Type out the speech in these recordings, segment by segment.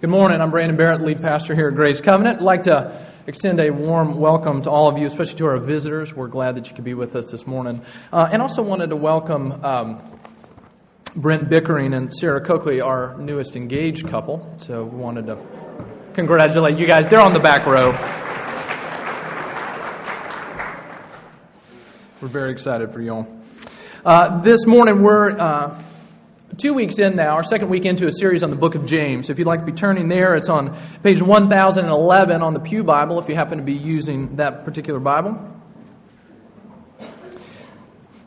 Good morning. I'm Brandon Barrett, lead pastor here at Grace Covenant. I'd like to extend a warm welcome to all of you, especially to our visitors. We're glad that you could be with us this morning. And also wanted to welcome Brent Bickering and Sarah Coakley, our newest engaged couple. So we wanted to congratulate you guys. They're on the back row. We're very excited for you all. This morning we're 2 weeks in now, our second week into a series on the book of James. If you'd like to be turning there, it's on page 1011 on the Pew Bible, if you happen to be using that particular Bible.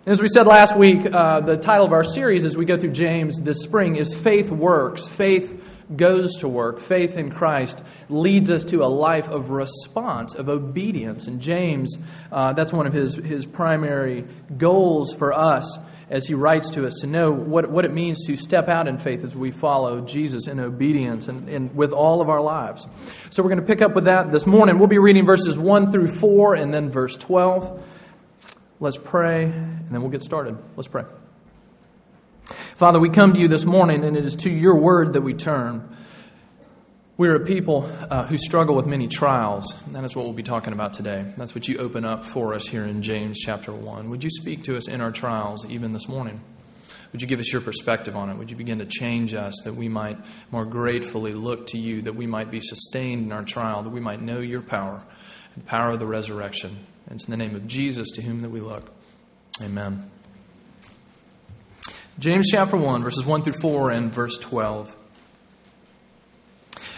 As we said last week, the title of our series as we go through James this spring is Faith Works. Faith goes to work. Faith in Christ leads us to a life of response, of obedience. And James, that's one of his primary goals for us as he writes to us, to know what it means to step out in faith as we follow Jesus in obedience and with all of our lives. So we're going to pick up with that this morning. We'll be reading verses 1 through 4 and then verse 12. Let's pray, and then we'll get started. Let's pray. Father, we come to you this morning, and it is to your word that we turn. We're a people who struggle with many trials, and that's what we'll be talking about today. That's what you open up for us here in James chapter 1. Would you speak to us in our trials even this morning? Would you give us your perspective on it? Would you begin to change us that we might more gratefully look to you, that we might be sustained in our trial, that we might know your power, the power of the resurrection. And it's in the name of Jesus to whom that we look. Amen. James chapter 1, verses 1 through 4 and verse 12.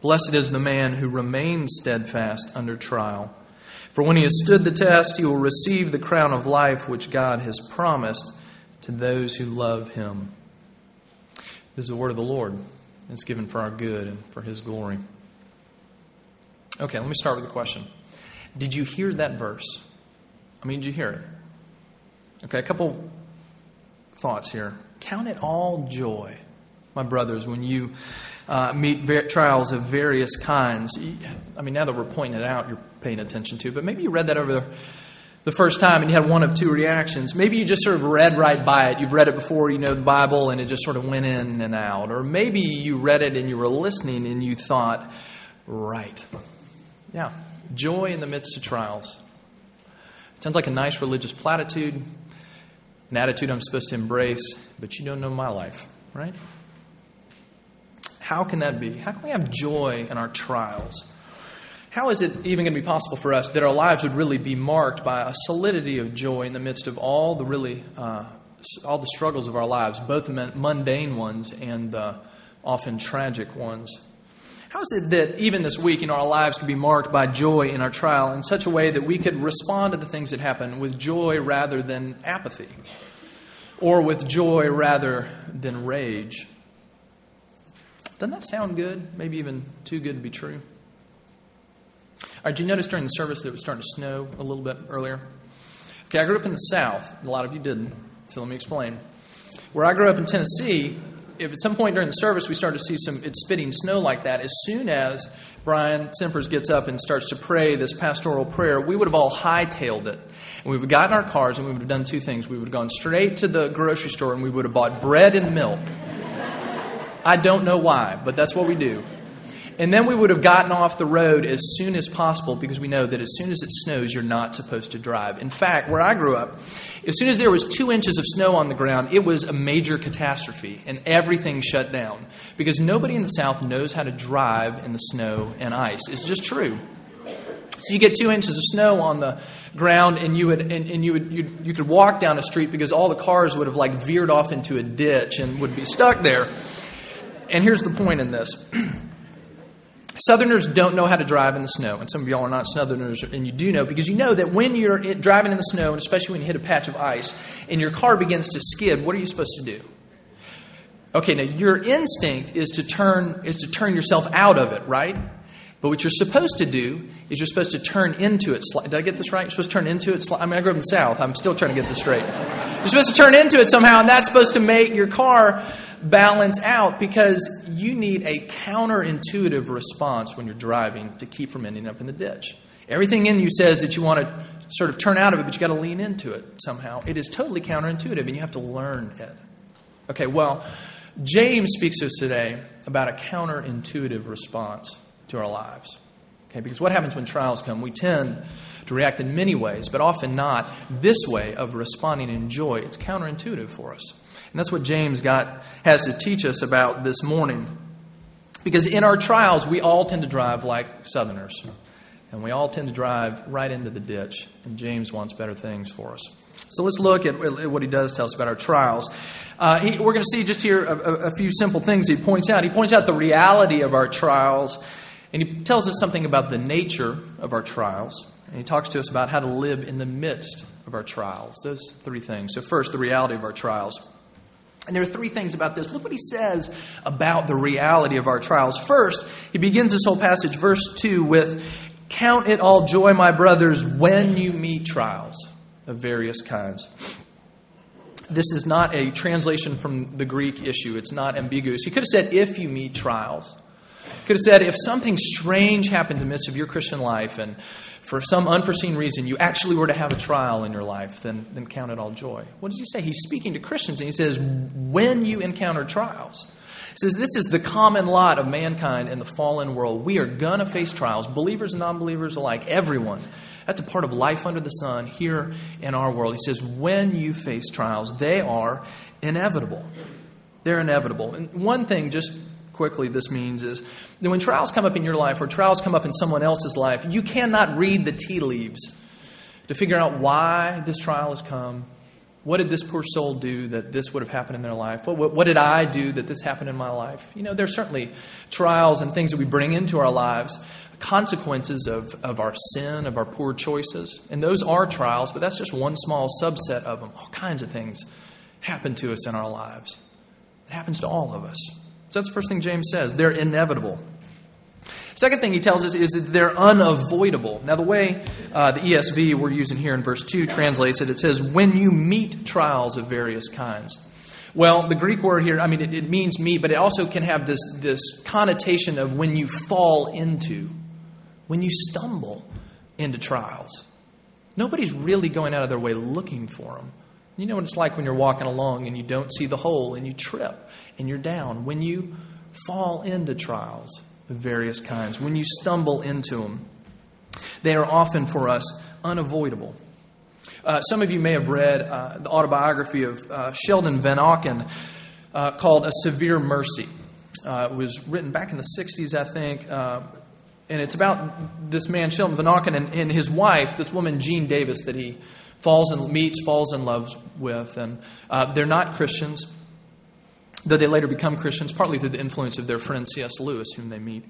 Blessed is the man who remains steadfast under trial. For when he has stood the test, he will receive the crown of life which God has promised to those who love him. This is the word of the Lord. It's given for our good and for his glory. Okay, let me start with a question. Did you hear that verse? I mean, did you hear it? Okay, a couple thoughts here. Count it all joy, my brothers, when you meet trials of various kinds. I mean, now that we're pointing it out, you're paying attention to. But maybe you read that over the first time and you had one of two reactions. Maybe you just sort of read right by it. You've read it before, you know the Bible, and it just sort of went in and out. Or maybe you read it and you were listening and you thought, right. Yeah, joy in the midst of trials. Sounds like a nice religious platitude, an attitude I'm supposed to embrace, but you don't know my life, right? How can that be? How can we have joy in our trials? How is it even going to be possible for us that our lives would really be marked by a solidity of joy in the midst of all the all the struggles of our lives, both the mundane ones and the often tragic ones? How is it that even this week, our lives can be marked by joy in our trial in such a way that we could respond to the things that happen with joy rather than apathy, or with joy rather than rage? Doesn't that sound good? Maybe even too good to be true. All right, did you notice during the service that it was starting to snow a little bit earlier? Okay, I grew up in the South. A lot of you didn't, so let me explain. Where I grew up in Tennessee, if at some point during the service we started to see it's spitting snow like that, as soon as Brian Simpers gets up and starts to pray this pastoral prayer, we would have all hightailed it. And we would have gotten our cars and we would have done two things. We would have gone straight to the grocery store and we would have bought bread and milk. I don't know why, but that's what we do. And then we would have gotten off the road as soon as possible, because we know that as soon as it snows, you're not supposed to drive. In fact, where I grew up, as soon as there was 2 inches of snow on the ground, it was a major catastrophe and everything shut down, because nobody in the South knows how to drive in the snow and ice. It's just true. So you get 2 inches of snow on the ground and you could walk down a street because all the cars would have like veered off into a ditch and would be stuck there. And here's the point in this. Southerners don't know how to drive in the snow. And some of y'all are not Southerners, and you do know, because you know that when you're driving in the snow, and especially when you hit a patch of ice, and your car begins to skid, what are you supposed to do? Okay, now your instinct is to turn yourself out of it, right? But what you're supposed to do is you're supposed to turn into it. Did I get this right? You're supposed to turn into it. I mean, I grew up in the South. I'm still trying to get this straight. You're supposed to turn into it somehow, and that's supposed to make your car balance out, because you need a counterintuitive response when you're driving to keep from ending up in the ditch. Everything in you says that you want to sort of turn out of it, but you got to lean into it somehow. It is totally counterintuitive, and you have to learn it. Okay, well, James speaks to us today about a counterintuitive response to our lives. Okay, because what happens when trials come? We tend to react in many ways, but often not this way of responding in joy. It's counterintuitive for us. And that's what James has to teach us about this morning. Because in our trials, we all tend to drive like Southerners. And we all tend to drive right into the ditch. And James wants better things for us. So let's look at what he does tell us about our trials. We're going to see just here a few simple things he points out. He points out the reality of our trials. And he tells us something about the nature of our trials. And he talks to us about how to live in the midst of our trials. Those three things. So first, the reality of our trials. And there are three things about this. Look what he says about the reality of our trials. First, he begins this whole passage, verse 2, with, "Count it all joy, my brothers, when you meet trials of various kinds." This is not a translation from the Greek issue. It's not ambiguous. He could have said, if you meet trials. He could have said, if something strange happens in the midst of your Christian life, and for some unforeseen reason you actually were to have a trial in your life, then count it all joy. What does he say? He's speaking to Christians, and he says, when you encounter trials. He says, this is the common lot of mankind in the fallen world. We are going to face trials, believers and non-believers alike, everyone. That's a part of life under the sun here in our world. He says, when you face trials, they are inevitable. They're inevitable. And one thing, just quickly, this means is that when trials come up in your life or trials come up in someone else's life, you cannot read the tea leaves to figure out why this trial has come. What did this poor soul do that this would have happened in their life? What did I do that this happened in my life? You know, there's certainly trials and things that we bring into our lives, consequences of our sin, of our poor choices. And those are trials, but that's just one small subset of them. All kinds of things happen to us in our lives. It happens to all of us. So that's the first thing James says. They're inevitable. Second thing he tells us is that they're unavoidable. Now, the way the ESV we're using here in verse 2 translates it, it says, when you meet trials of various kinds. Well, the Greek word here, I mean, it means meet, but it also can have this connotation of when you fall into, when you stumble into trials. Nobody's really going out of their way looking for them. You know what it's like when you're walking along and you don't see the hole and you trip and you're down. When you fall into trials of various kinds, when you stumble into them, they are often for us unavoidable. Some of you may have read the autobiography of Sheldon Van Auken called A Severe Mercy. It was written back in the 60s, I think, and it's about this man, Sheldon Van Auken, and his wife, this woman, Jean Davis, that he falls in love with. And they're not Christians, though they later become Christians, partly through the influence of their friend C.S. Lewis, whom they meet.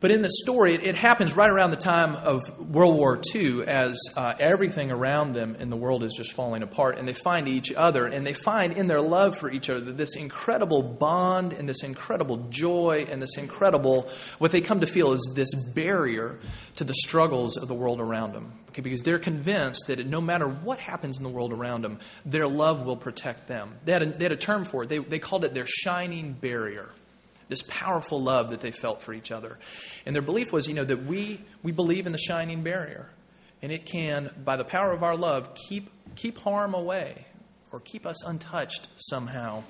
But in the story, it happens right around the time of World War II, as everything around them in the world is just falling apart, and they find each other, and they find in their love for each other this incredible bond and this incredible joy and this incredible, what they come to feel is this barrier to the struggles of the world around them. Okay, because they're convinced that no matter what happens in the world around them, their love will protect them. They had a term for it. They called it their shining barrier, this powerful love that they felt for each other. And their belief was, you know, that we believe in the shining barrier. And it can, by the power of our love, keep harm away or keep us untouched somehow.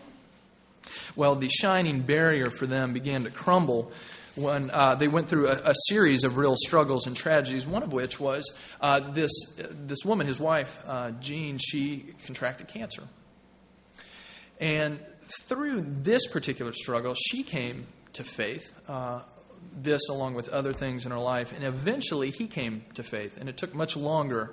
Well, the shining barrier for them began to crumble when they went through a series of real struggles and tragedies, one of which was this woman, his wife, Jean, she contracted cancer. And through this particular struggle, she came to faith, this along with other things in her life, and eventually he came to faith, and it took much longer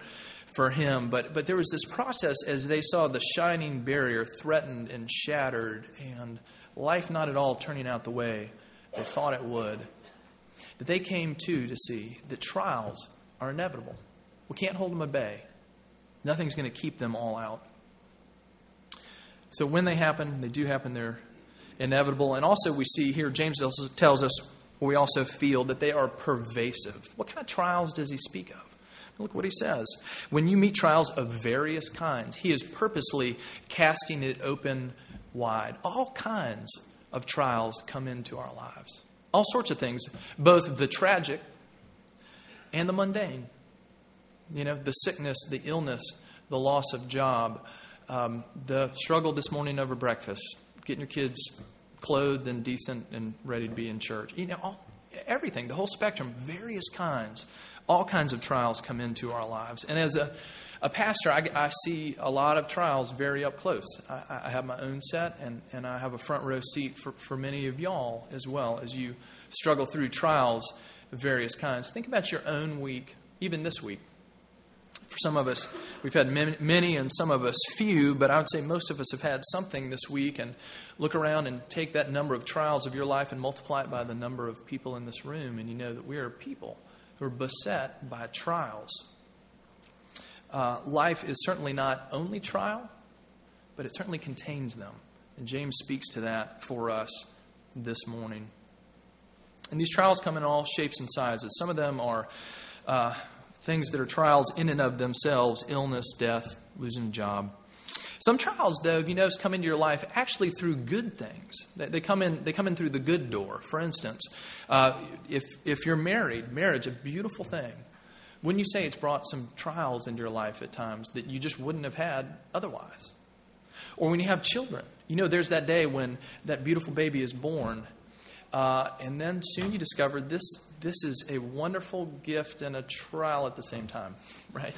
for him. But there was this process as they saw the shining barrier threatened and shattered, and life not at all turning out the way they thought it would, that they came to see that trials are inevitable. We can't hold them at bay. Nothing's going to keep them all out. So when they happen, they're inevitable. And also we see here, James tells us We also feel that they are pervasive. What kind of trials does he speak of? Look what he says. When you meet trials of various kinds, he is purposely casting it open wide. All kinds of trials come into our lives. All sorts of things, both the tragic and the mundane. You know, the sickness, the illness, the loss of job, the struggle this morning over breakfast, getting your kids clothed and decent and ready to be in church. You know, everything, the whole spectrum, various kinds. All kinds of trials come into our lives. And as a pastor, I see a lot of trials very up close. I have my own set, and I have a front row seat for many of y'all as well as you struggle through trials of various kinds. Think about your own week, even this week. For some of us, we've had many and some of us few, but I would say most of us have had something this week. And look around and take that number of trials of your life and multiply it by the number of people in this room, and you know that we are people. We're beset by trials. Life is certainly not only trial, but it certainly contains them. And James speaks to that for us this morning. And these trials come in all shapes and sizes. Some of them are things that are trials in and of themselves, illness, death, losing a job. Some trials, though, you notice, come into your life actually through good things. They come in through the good door. For instance, if you're married, marriage, a beautiful thing. Wouldn't you say it's brought some trials into your life at times that you just wouldn't have had otherwise? Or when you have children. You know, there's that day when that beautiful baby is born, and then soon you discover this is a wonderful gift and a trial at the same time, right?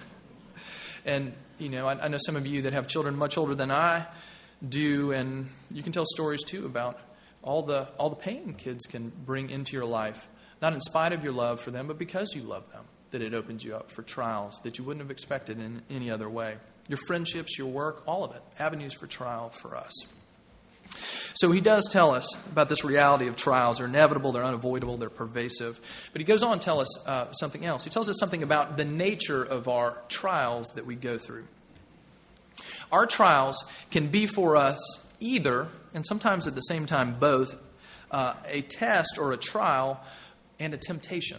And, you know, I know some of you that have children much older than I do, and you can tell stories, too, about all the pain kids can bring into your life, not in spite of your love for them, but because you love them, that it opens you up for trials that you wouldn't have expected in any other way. Your friendships, your work, all of it, avenues for trial for us. So he does tell us about this reality of trials. They're inevitable, they're unavoidable, they're pervasive. But he goes on to tell us something else. He tells us something about the nature of our trials that we go through. Our trials can be for us either, and sometimes at the same time both, a test or a trial and a temptation.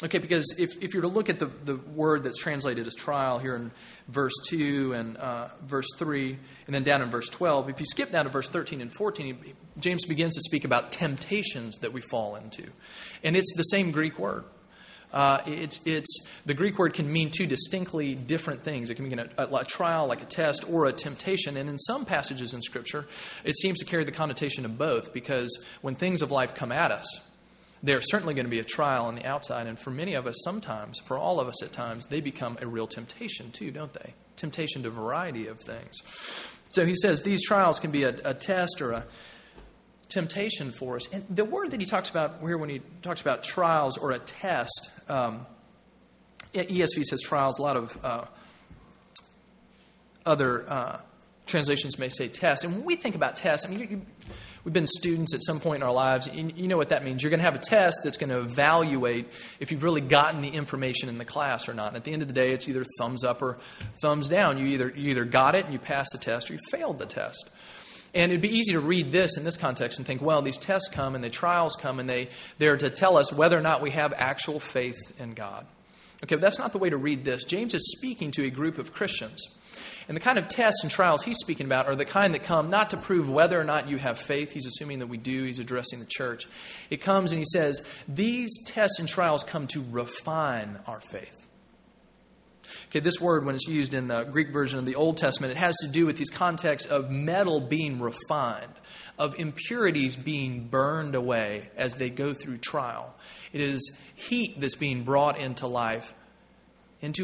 Okay, because if you were to look at the word that's translated as trial here in verse 2 and verse 3, and then down in verse 12, if you skip down to verse 13 and 14, James begins to speak about temptations that we fall into. And it's the same Greek word. The Greek word can mean two distinctly different things. It can mean a trial, like a test, or a temptation. And in some passages in Scripture, it seems to carry the connotation of both, because when things of life come at us, there's certainly going to be a trial on the outside, and for many of us sometimes, for all of us at times, they become a real temptation too, don't they? Temptation to a variety of things. So he says these trials can be a test or a temptation for us. And the word that he talks about here when he talks about trials or a test, ESV says trials, a lot of other translations may say test. And when we think about tests, I mean, we've been students at some point in our lives, and you know what that means. You're going to have a test that's going to evaluate if you've really gotten the information in the class or not. And at the end of the day, it's either thumbs up or thumbs down. You either got it and you passed the test, or you failed the test. And it'd be easy to read this in this context and think, well, these tests come and the trials come, and they're to tell us whether or not we have actual faith in God. Okay, but that's not the way to read this. James is speaking to a group of Christians. And the kind of tests and trials he's speaking about are the kind that come not to prove whether or not you have faith. He's assuming that we do. He's addressing the church. It comes and he says, these tests and trials come to refine our faith. Okay, this word, when it's used in the Greek version of the Old Testament, it has to do with these contexts of metal being refined, of impurities being burned away as they go through trial. It is heat that's being brought into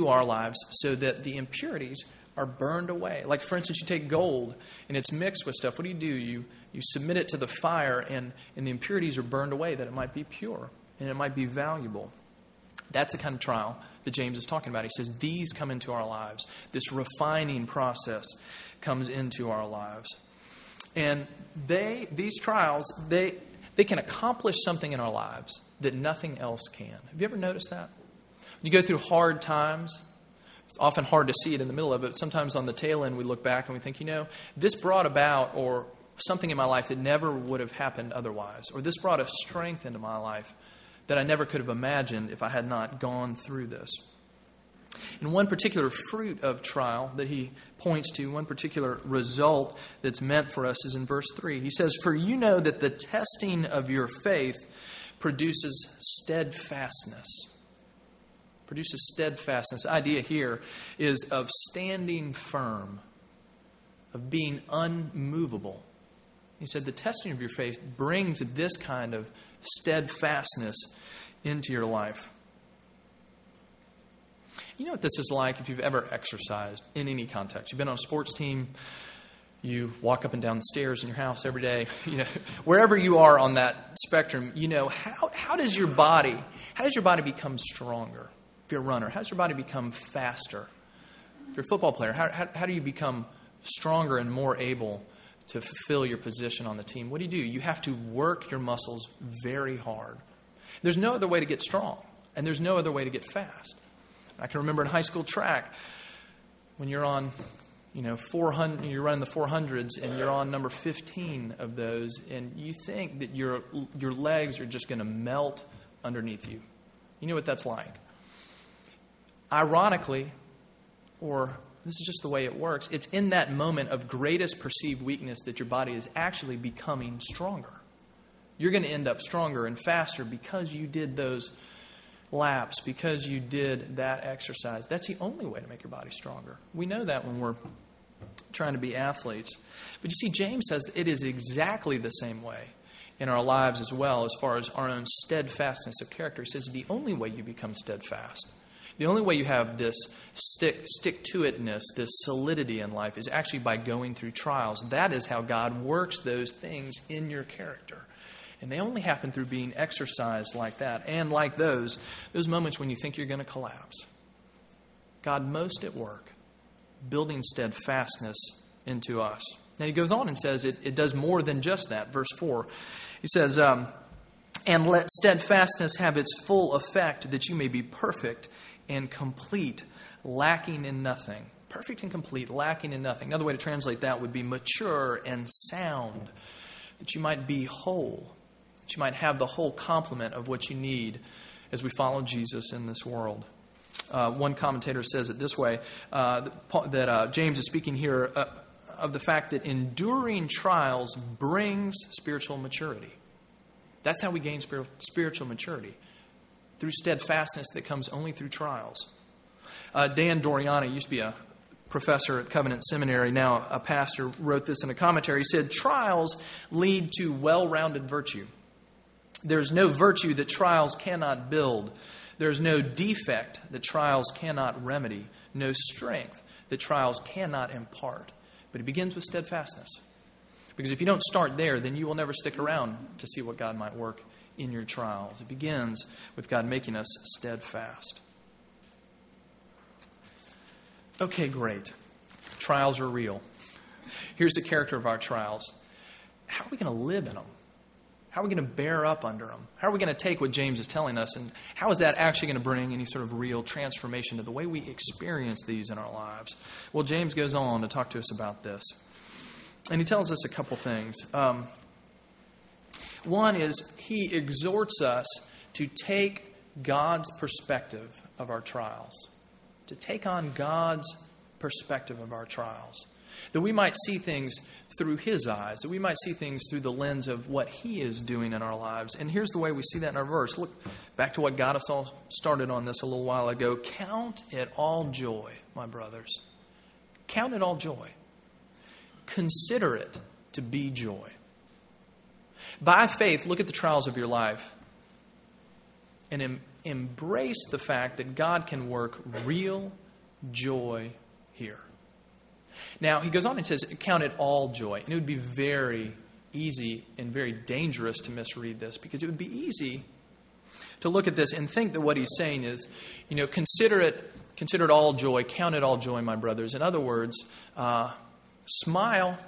our lives, so that the impurities are burned away. Like, for instance, you take gold and it's mixed with stuff. What do? You submit it to the fire, and the impurities are burned away, that it might be pure and it might be valuable. That's the kind of trial that James is talking about. He says these come into our lives. This refining process comes into our lives. And these trials, they can accomplish something in our lives that nothing else can. Have you ever noticed that? You go through hard times. It's often hard to see it in the middle of it. Sometimes on the tail end, we look back and we think, you know, this brought about, or something in my life that never would have happened otherwise. Or this brought a strength into my life that I never could have imagined if I had not gone through this. And one particular fruit of trial that he points to, one particular result that's meant for us is in verse 3. He says, "For you know that the testing of your faith produces steadfastness." Produces steadfastness. The idea here is of standing firm, of being unmovable. He said the testing of your faith brings this kind of steadfastness into your life. You know what this is like if you've ever exercised in any context. You've been on a sports team. You walk up and down the stairs in your house every day. You know, wherever you are on that spectrum, you know, how does your body become stronger? If you're a runner, how does your body become faster? If you're a football player, how do you become stronger and more able to fulfill your position on the team? What do? You have to work your muscles very hard. There's no other way to get strong, and there's no other way to get fast. I can remember in high school track, when you're on, 400, you're running the 400s, and you're on number 15 of those, and you think that your legs are just going to melt underneath you. You know what that's like. Ironically, or this is just the way it works, it's in that moment of greatest perceived weakness that your body is actually becoming stronger. You're going to end up stronger and faster because you did those laps, because you did that exercise. That's the only way to make your body stronger. We know that when we're trying to be athletes. But you see, James says it is exactly the same way in our lives as well, as far as our own steadfastness of character. He says the only way you become steadfast, the only way you have this stick-to-itness, this solidity in life, is actually by going through trials. That is how God works those things in your character. And they only happen through being exercised like that, and like those moments when you think you're going to collapse. God most at work, building steadfastness into us. Now he goes on and says it does more than just that. Verse 4, he says, "And let steadfastness have its full effect, that you may be perfect and complete, lacking in nothing." Perfect and complete, lacking in nothing. Another way to translate that would be mature and sound, that you might be whole, that you might have the whole complement of what you need as we follow Jesus in this world. One commentator says it this way, that James is speaking here of the fact that enduring trials brings spiritual maturity. That's how we gain spiritual maturity, through steadfastness that comes only through trials. Dan Doriani used to be a professor at Covenant Seminary, now a pastor, wrote this in a commentary. He said, "Trials lead to well-rounded virtue. There's no virtue that trials cannot build. There's no defect that trials cannot remedy. No strength that trials cannot impart." But it begins with steadfastness. Because if you don't start there, then you will never stick around to see what God might work in your trials. It begins with God making us steadfast. Okay, great. Trials are real. Here's the character of our trials. How are we going to live in them? How are we going to bear up under them? How are we going to take what James is telling us, and how is that actually going to bring any sort of real transformation to the way we experience these in our lives? Well, James goes on to talk to us about this. And he tells us a couple things. One is he exhorts us to take God's perspective of our trials. To take on God's perspective of our trials. That we might see things through His eyes. That we might see things through the lens of what He is doing in our lives. And here's the way we see that in our verse. Look back to what got us all started on this a little while ago. Count it all joy, my brothers. Count it all joy. Consider it to be joy. By faith, look at the trials of your life and embrace the fact that God can work real joy here. Now, he goes on and says, count it all joy. And it would be very easy and very dangerous to misread this, because it would be easy to look at this and think that what he's saying is, consider it all joy, count it all joy, my brothers. In other words, smile,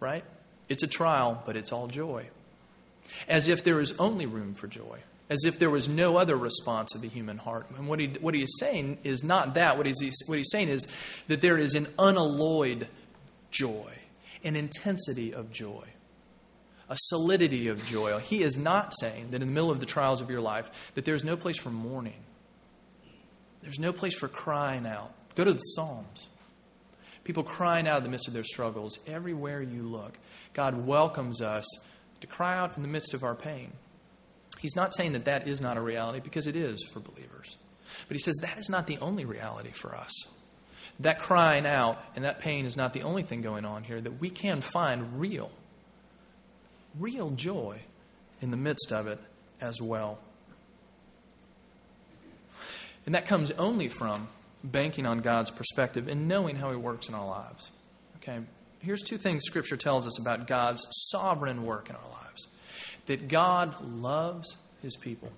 right? It's a trial, but it's all joy. As if there is only room for joy. As if there was no other response of the human heart. And what he is saying is not that. What he's saying is that there is an unalloyed joy, an intensity of joy. a solidity of joy. He is not saying that in the middle of the trials of your life that there's no place for mourning. There's no place for crying out. Go to the Psalms. People crying out in the midst of their struggles. Everywhere you look, God welcomes us to cry out in the midst of our pain. He's not saying that that is not a reality, because it is for believers. But he says that is not the only reality for us. That crying out and that pain is not the only thing going on here, that we can find real joy in the midst of it as well. And that comes only from banking on God's perspective and knowing how He works in our lives. Okay, here's two things Scripture tells us about God's sovereign work in our lives. That God loves His people.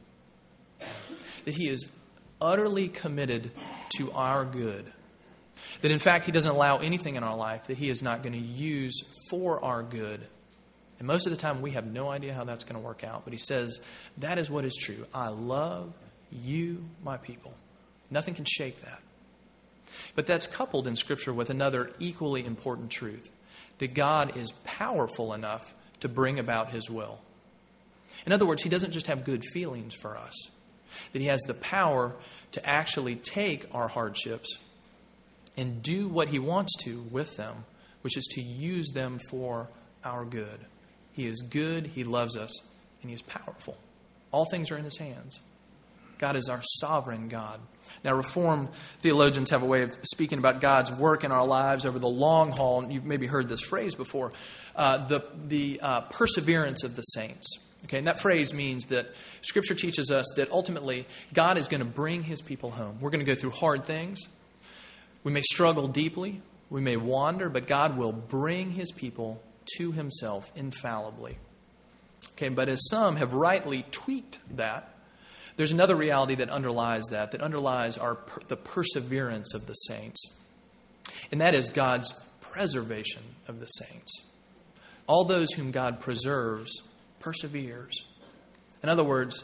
That He is utterly committed to our good. That in fact, He doesn't allow anything in our life that He is not going to use for our good. And most of the time, we have no idea how that's going to work out. But He says, that is what is true. I love you, my people. Nothing can shake that. But that's coupled in Scripture with another equally important truth, that God is powerful enough to bring about His will. In other words, He doesn't just have good feelings for us, that He has the power to actually take our hardships and do what He wants to with them, which is to use them for our good. He is good, He loves us, and He is powerful. All things are in His hands. God is our sovereign God. Now, Reformed theologians have a way of speaking about God's work in our lives over the long haul, and you've maybe heard this phrase before, the perseverance of the saints. Okay, and that phrase means that Scripture teaches us that ultimately God is going to bring His people home. We're going to go through hard things. We may struggle deeply. We may wander, but God will bring His people to Himself infallibly. Okay, but as some have rightly tweaked that, there's another reality that underlies that, the perseverance of the saints. And that is God's preservation of the saints. All those whom God preserves, perseveres. In other words,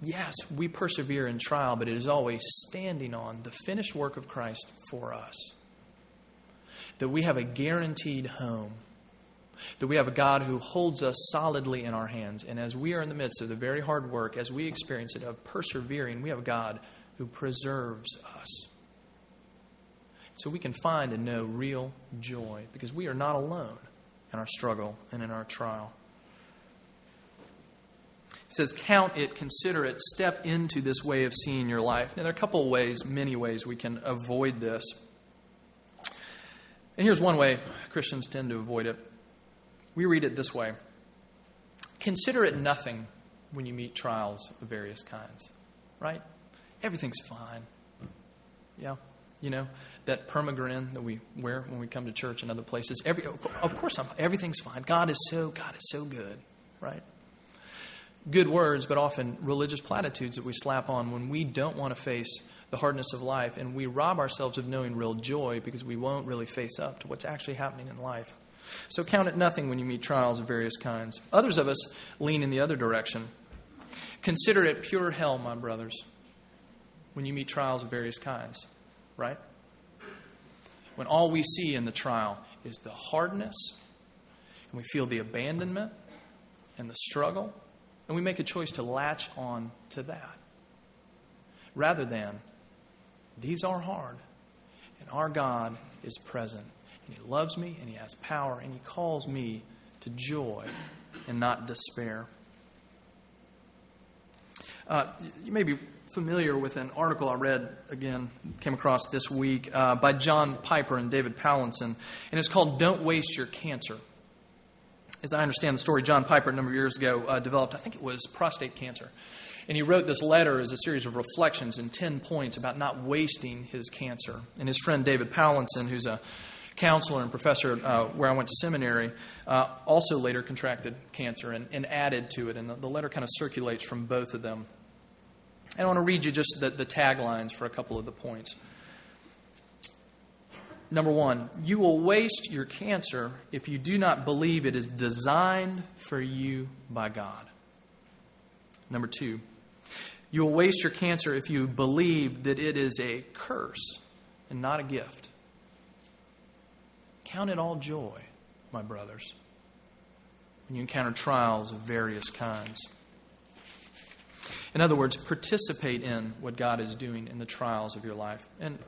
yes, we persevere in trial, but it is always standing on the finished work of Christ for us. That we have a guaranteed home. That we have a God who holds us solidly in our hands. And as we are in the midst of the very hard work, as we experience it, of persevering, we have a God who preserves us. So we can find and know real joy, because we are not alone in our struggle and in our trial. He says, count it, consider it, step into this way of seeing your life. Now, there are a couple ways, many ways we can avoid this. And here's one way Christians tend to avoid it. We read it this way. Consider it nothing when you meet trials of various kinds, right? Everything's fine. Yeah, you know, that permagrin that we wear when we come to church and other places. Everything's fine. God is so good, right? Good words, but often religious platitudes that we slap on when we don't want to face the hardness of life, and we rob ourselves of knowing real joy because we won't really face up to what's actually happening in life. So count it nothing when you meet trials of various kinds. Others of us lean in the other direction. Consider it pure hell, my brothers, when you meet trials of various kinds, right? When all we see in the trial is the hardness, and we feel the abandonment and the struggle, and we make a choice to latch on to that. Rather than, these are hard, and our God is present. And He loves me, and He has power, and He calls me to joy and not despair. You may be familiar with an article I read, again, came across this week, by John Piper and David Powlinson, and it's called Don't Waste Your Cancer. As I understand the story, John Piper a number of years ago developed, I think it was prostate cancer. And he wrote this letter as a series of reflections in 10 points about not wasting his cancer. And his friend David Powlinson, who's a counselor and professor where I went to seminary, also later contracted cancer and added to it. And the letter kind of circulates from both of them. And I want to read you just the taglines for a couple of the points. Number one, you will waste your cancer if you do not believe it is designed for you by God. Number two, you will waste your cancer if you believe that it is a curse and not a gift. Count it all joy, my brothers, and you encounter trials of various kinds. In other words, participate in what God is doing in the trials of your life. And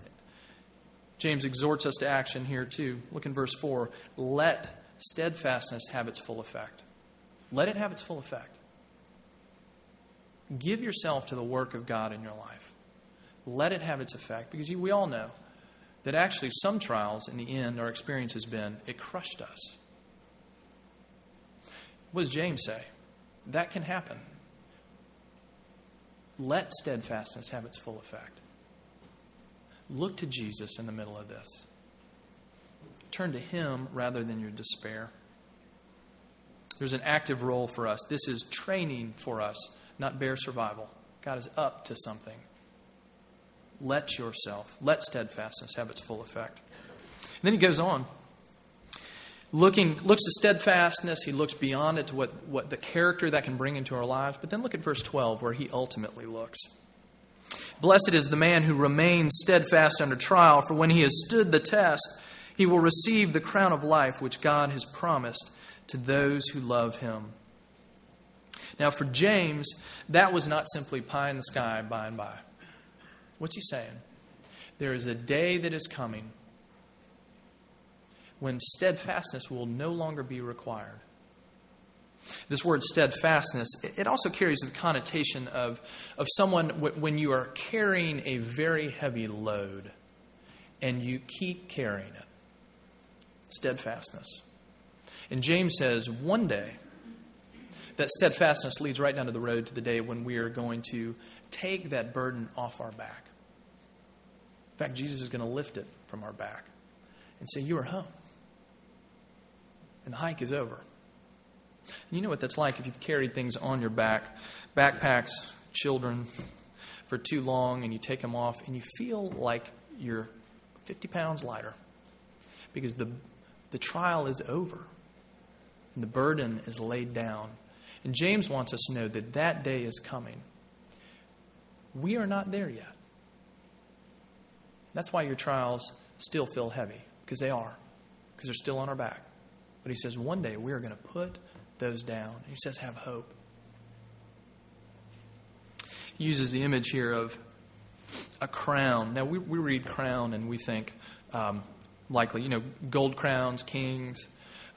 James exhorts us to action here too. Look in verse 4. Let steadfastness have its full effect. Let it have its full effect. Give yourself to the work of God in your life. Let it have its effect. Because we all know that actually some trials in the end, our experience has been, it crushed us. What does James say? That can happen. Let steadfastness have its full effect. Look to Jesus in the middle of this. Turn to Him rather than your despair. There's an active role for us. This is training for us, not bare survival. God is up to something. Let yourself, let steadfastness have its full effect. And then he goes on. Looks to steadfastness. He looks beyond it to what the character that can bring into our lives. But then look at verse 12 where he ultimately looks. Blessed is the man who remains steadfast under trial, for when he has stood the test, he will receive the crown of life which God has promised to those who love Him. Now for James, that was not simply pie in the sky by and by. What's he saying? There is a day that is coming when steadfastness will no longer be required. This word steadfastness, it also carries the connotation of someone when you are carrying a very heavy load and you keep carrying it. Steadfastness. And James says one day that steadfastness leads right down to the road to the day when we are going to take that burden off our back. In fact, Jesus is going to lift it from our back and say, you are home. And the hike is over. And you know what that's like if you've carried things on your back, backpacks, children, for too long, and you take them off, and you feel like you're 50 pounds lighter because the trial is over and the burden is laid down. And James wants us to know that that day is coming. We are not there yet. That's why your trials still feel heavy, because they are, because they're still on our back. But he says, one day we are going to put those down. He says, have hope. He uses the image here of a crown. Now, we read crown and we think likely, gold crowns, kings.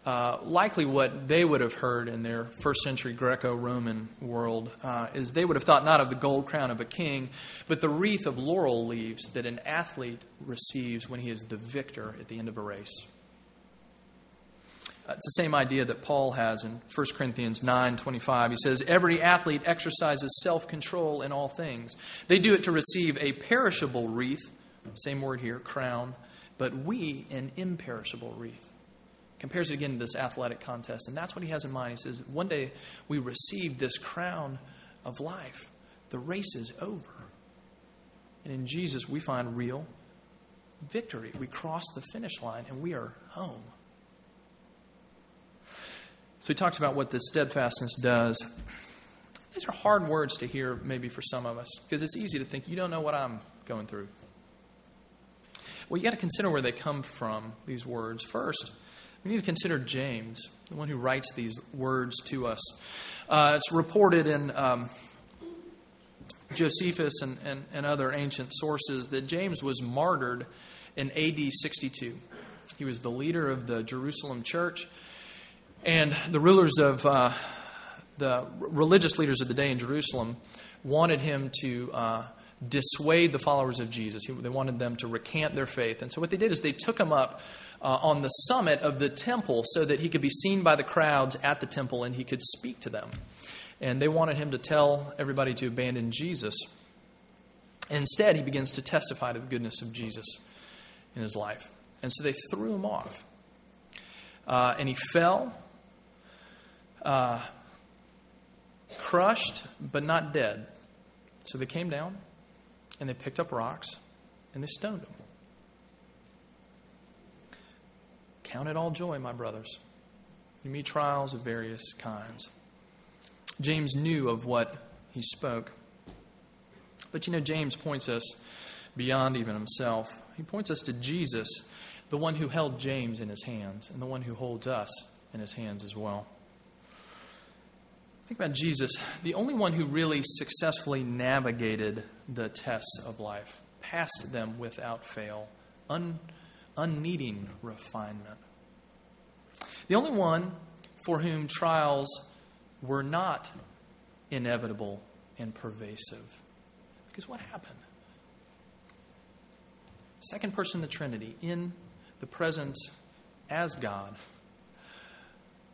Likely what they would have heard in their first century Greco-Roman world is they would have thought not of the gold crown of a king, but the wreath of laurel leaves that an athlete receives when he is the victor at the end of a race. It's the same idea that Paul has in 1 Corinthians 9:25. He says, every athlete exercises self-control in all things. They do it to receive a perishable wreath, same word here, crown, but we an imperishable wreath. Compares it again to this athletic contest, and that's what he has in mind. He says, one day we receive this crown of life. The race is over. And in Jesus, we find real victory. We cross the finish line, and we are home. So he talks about what this steadfastness does. These are hard words to hear maybe for some of us, because it's easy to think, you don't know what I'm going through. Well, you got to consider where they come from, these words. First, we need to consider James, the one who writes these words to us. It's reported in Josephus and other ancient sources that James was martyred in AD 62. He was the leader of the Jerusalem church. And the rulers of the religious leaders of the day in Jerusalem wanted him to dissuade the followers of Jesus. They wanted them to recant their faith. And so what they did is they took him up on the summit of the temple so that he could be seen by the crowds at the temple and he could speak to them. And they wanted him to tell everybody to abandon Jesus. And instead, he begins to testify to the goodness of Jesus in his life. And so they threw him off. And he fell. Crushed, but not dead. So they came down, and they picked up rocks, and they stoned him. Count it all joy, my brothers. You meet trials of various kinds. James knew of what he spoke. But James points us beyond even himself. He points us to Jesus, the one who held James in his hands, and the one who holds us in his hands as well. Think about Jesus, the only one who really successfully navigated the tests of life, passed them without fail, unneeding refinement. The only one for whom trials were not inevitable and pervasive. Because what happened? Second person of the Trinity, in the presence as God,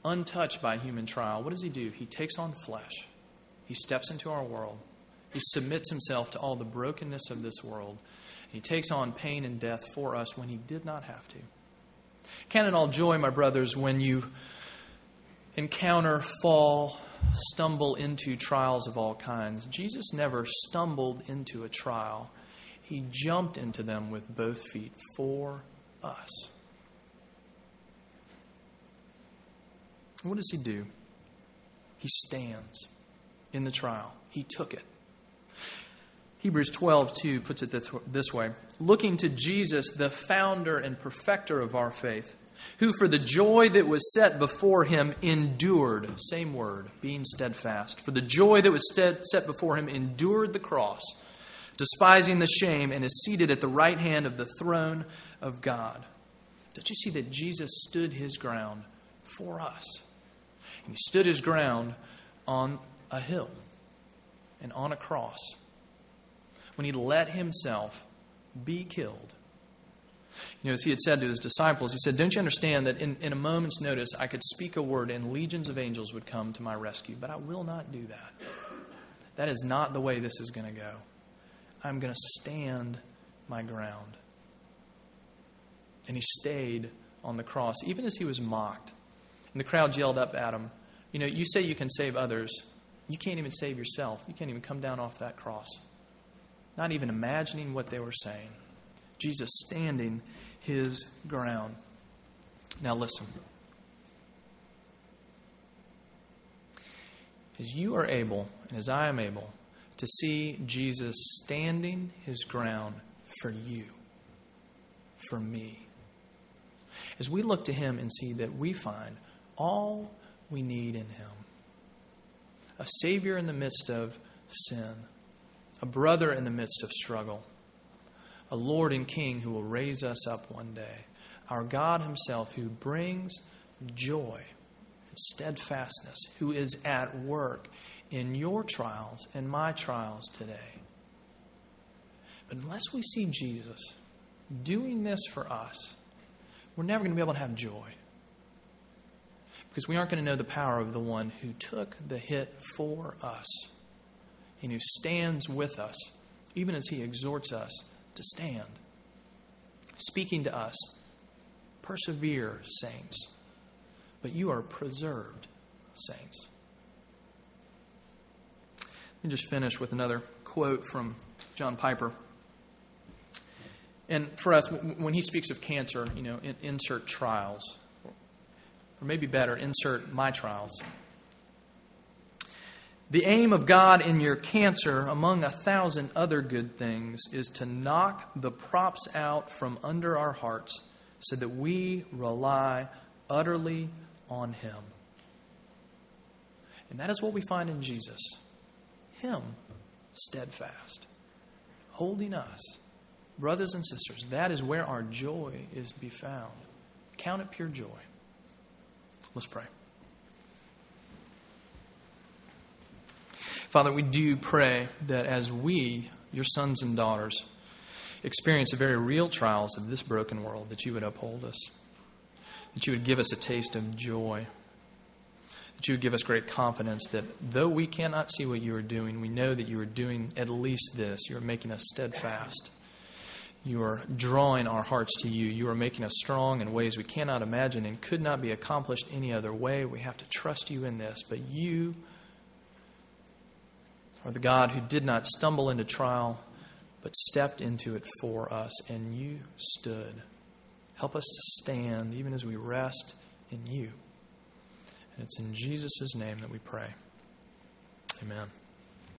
untouched by human trial. What does he do? He takes on flesh. He steps into our world. He submits himself to all the brokenness of this world. He takes on pain and death for us when he did not have to. Count it all joy, my brothers, when you encounter, fall, stumble into trials of all kinds. Jesus never stumbled into a trial. He jumped into them with both feet for us. What does he do? He stands in the trial. He took it. Hebrews 12:2 puts it this way, looking to Jesus, the founder and perfecter of our faith, who for the joy that was set before him endured, same word, being steadfast, for the joy that was set before him endured the cross, despising the shame, and is seated at the right hand of the throne of God. Don't you see that Jesus stood his ground for us? And he stood his ground on a hill and on a cross, when he let himself be killed. You know, as he had said to his disciples, he said, don't you understand that in a moment's notice I could speak a word and legions of angels would come to my rescue, but I will not do that. That is not the way this is going to go. I'm going to stand my ground. And he stayed on the cross, even as he was mocked. And the crowd yelled up at him, you know, you say you can save others. You can't even save yourself. You can't even come down off that cross. Not even imagining what they were saying. Jesus standing his ground. Now listen. As you are able, and as I am able, to see Jesus standing his ground for you, for me. As we look to him and see that we find all we need in him. A Savior in the midst of sin. A brother in the midst of struggle. A Lord and King who will raise us up one day. Our God himself who brings joy and steadfastness. Who is at work in your trials and my trials today. But unless we see Jesus doing this for us, we're never going to be able to have joy. Because we aren't going to know the power of the one who took the hit for us. And who stands with us, even as he exhorts us to stand. Speaking to us, persevere, saints, but you are preserved, saints. Let me just finish with another quote from John Piper. And for us, when he speaks of cancer, you know, insert trials. Or maybe better, insert my trials. The aim of God in your cancer, among 1,000 other good things, is to knock the props out from under our hearts so that we rely utterly on him. And that is what we find in Jesus. Him, steadfast, holding us. Brothers and sisters, that is where our joy is to be found. Count it pure joy. Let's pray. Father, we do pray that as we, your sons and daughters, experience the very real trials of this broken world, that you would uphold us, that you would give us a taste of joy, that you would give us great confidence that though we cannot see what you are doing, we know that you are doing at least this. You are making us steadfast. You are drawing our hearts to you. You are making us strong in ways we cannot imagine and could not be accomplished any other way. We have to trust you in this, but you or the God who did not stumble into trial, but stepped into it for us, and you stood. Help us to stand, even as we rest in you. And it's in Jesus' name that we pray. Amen.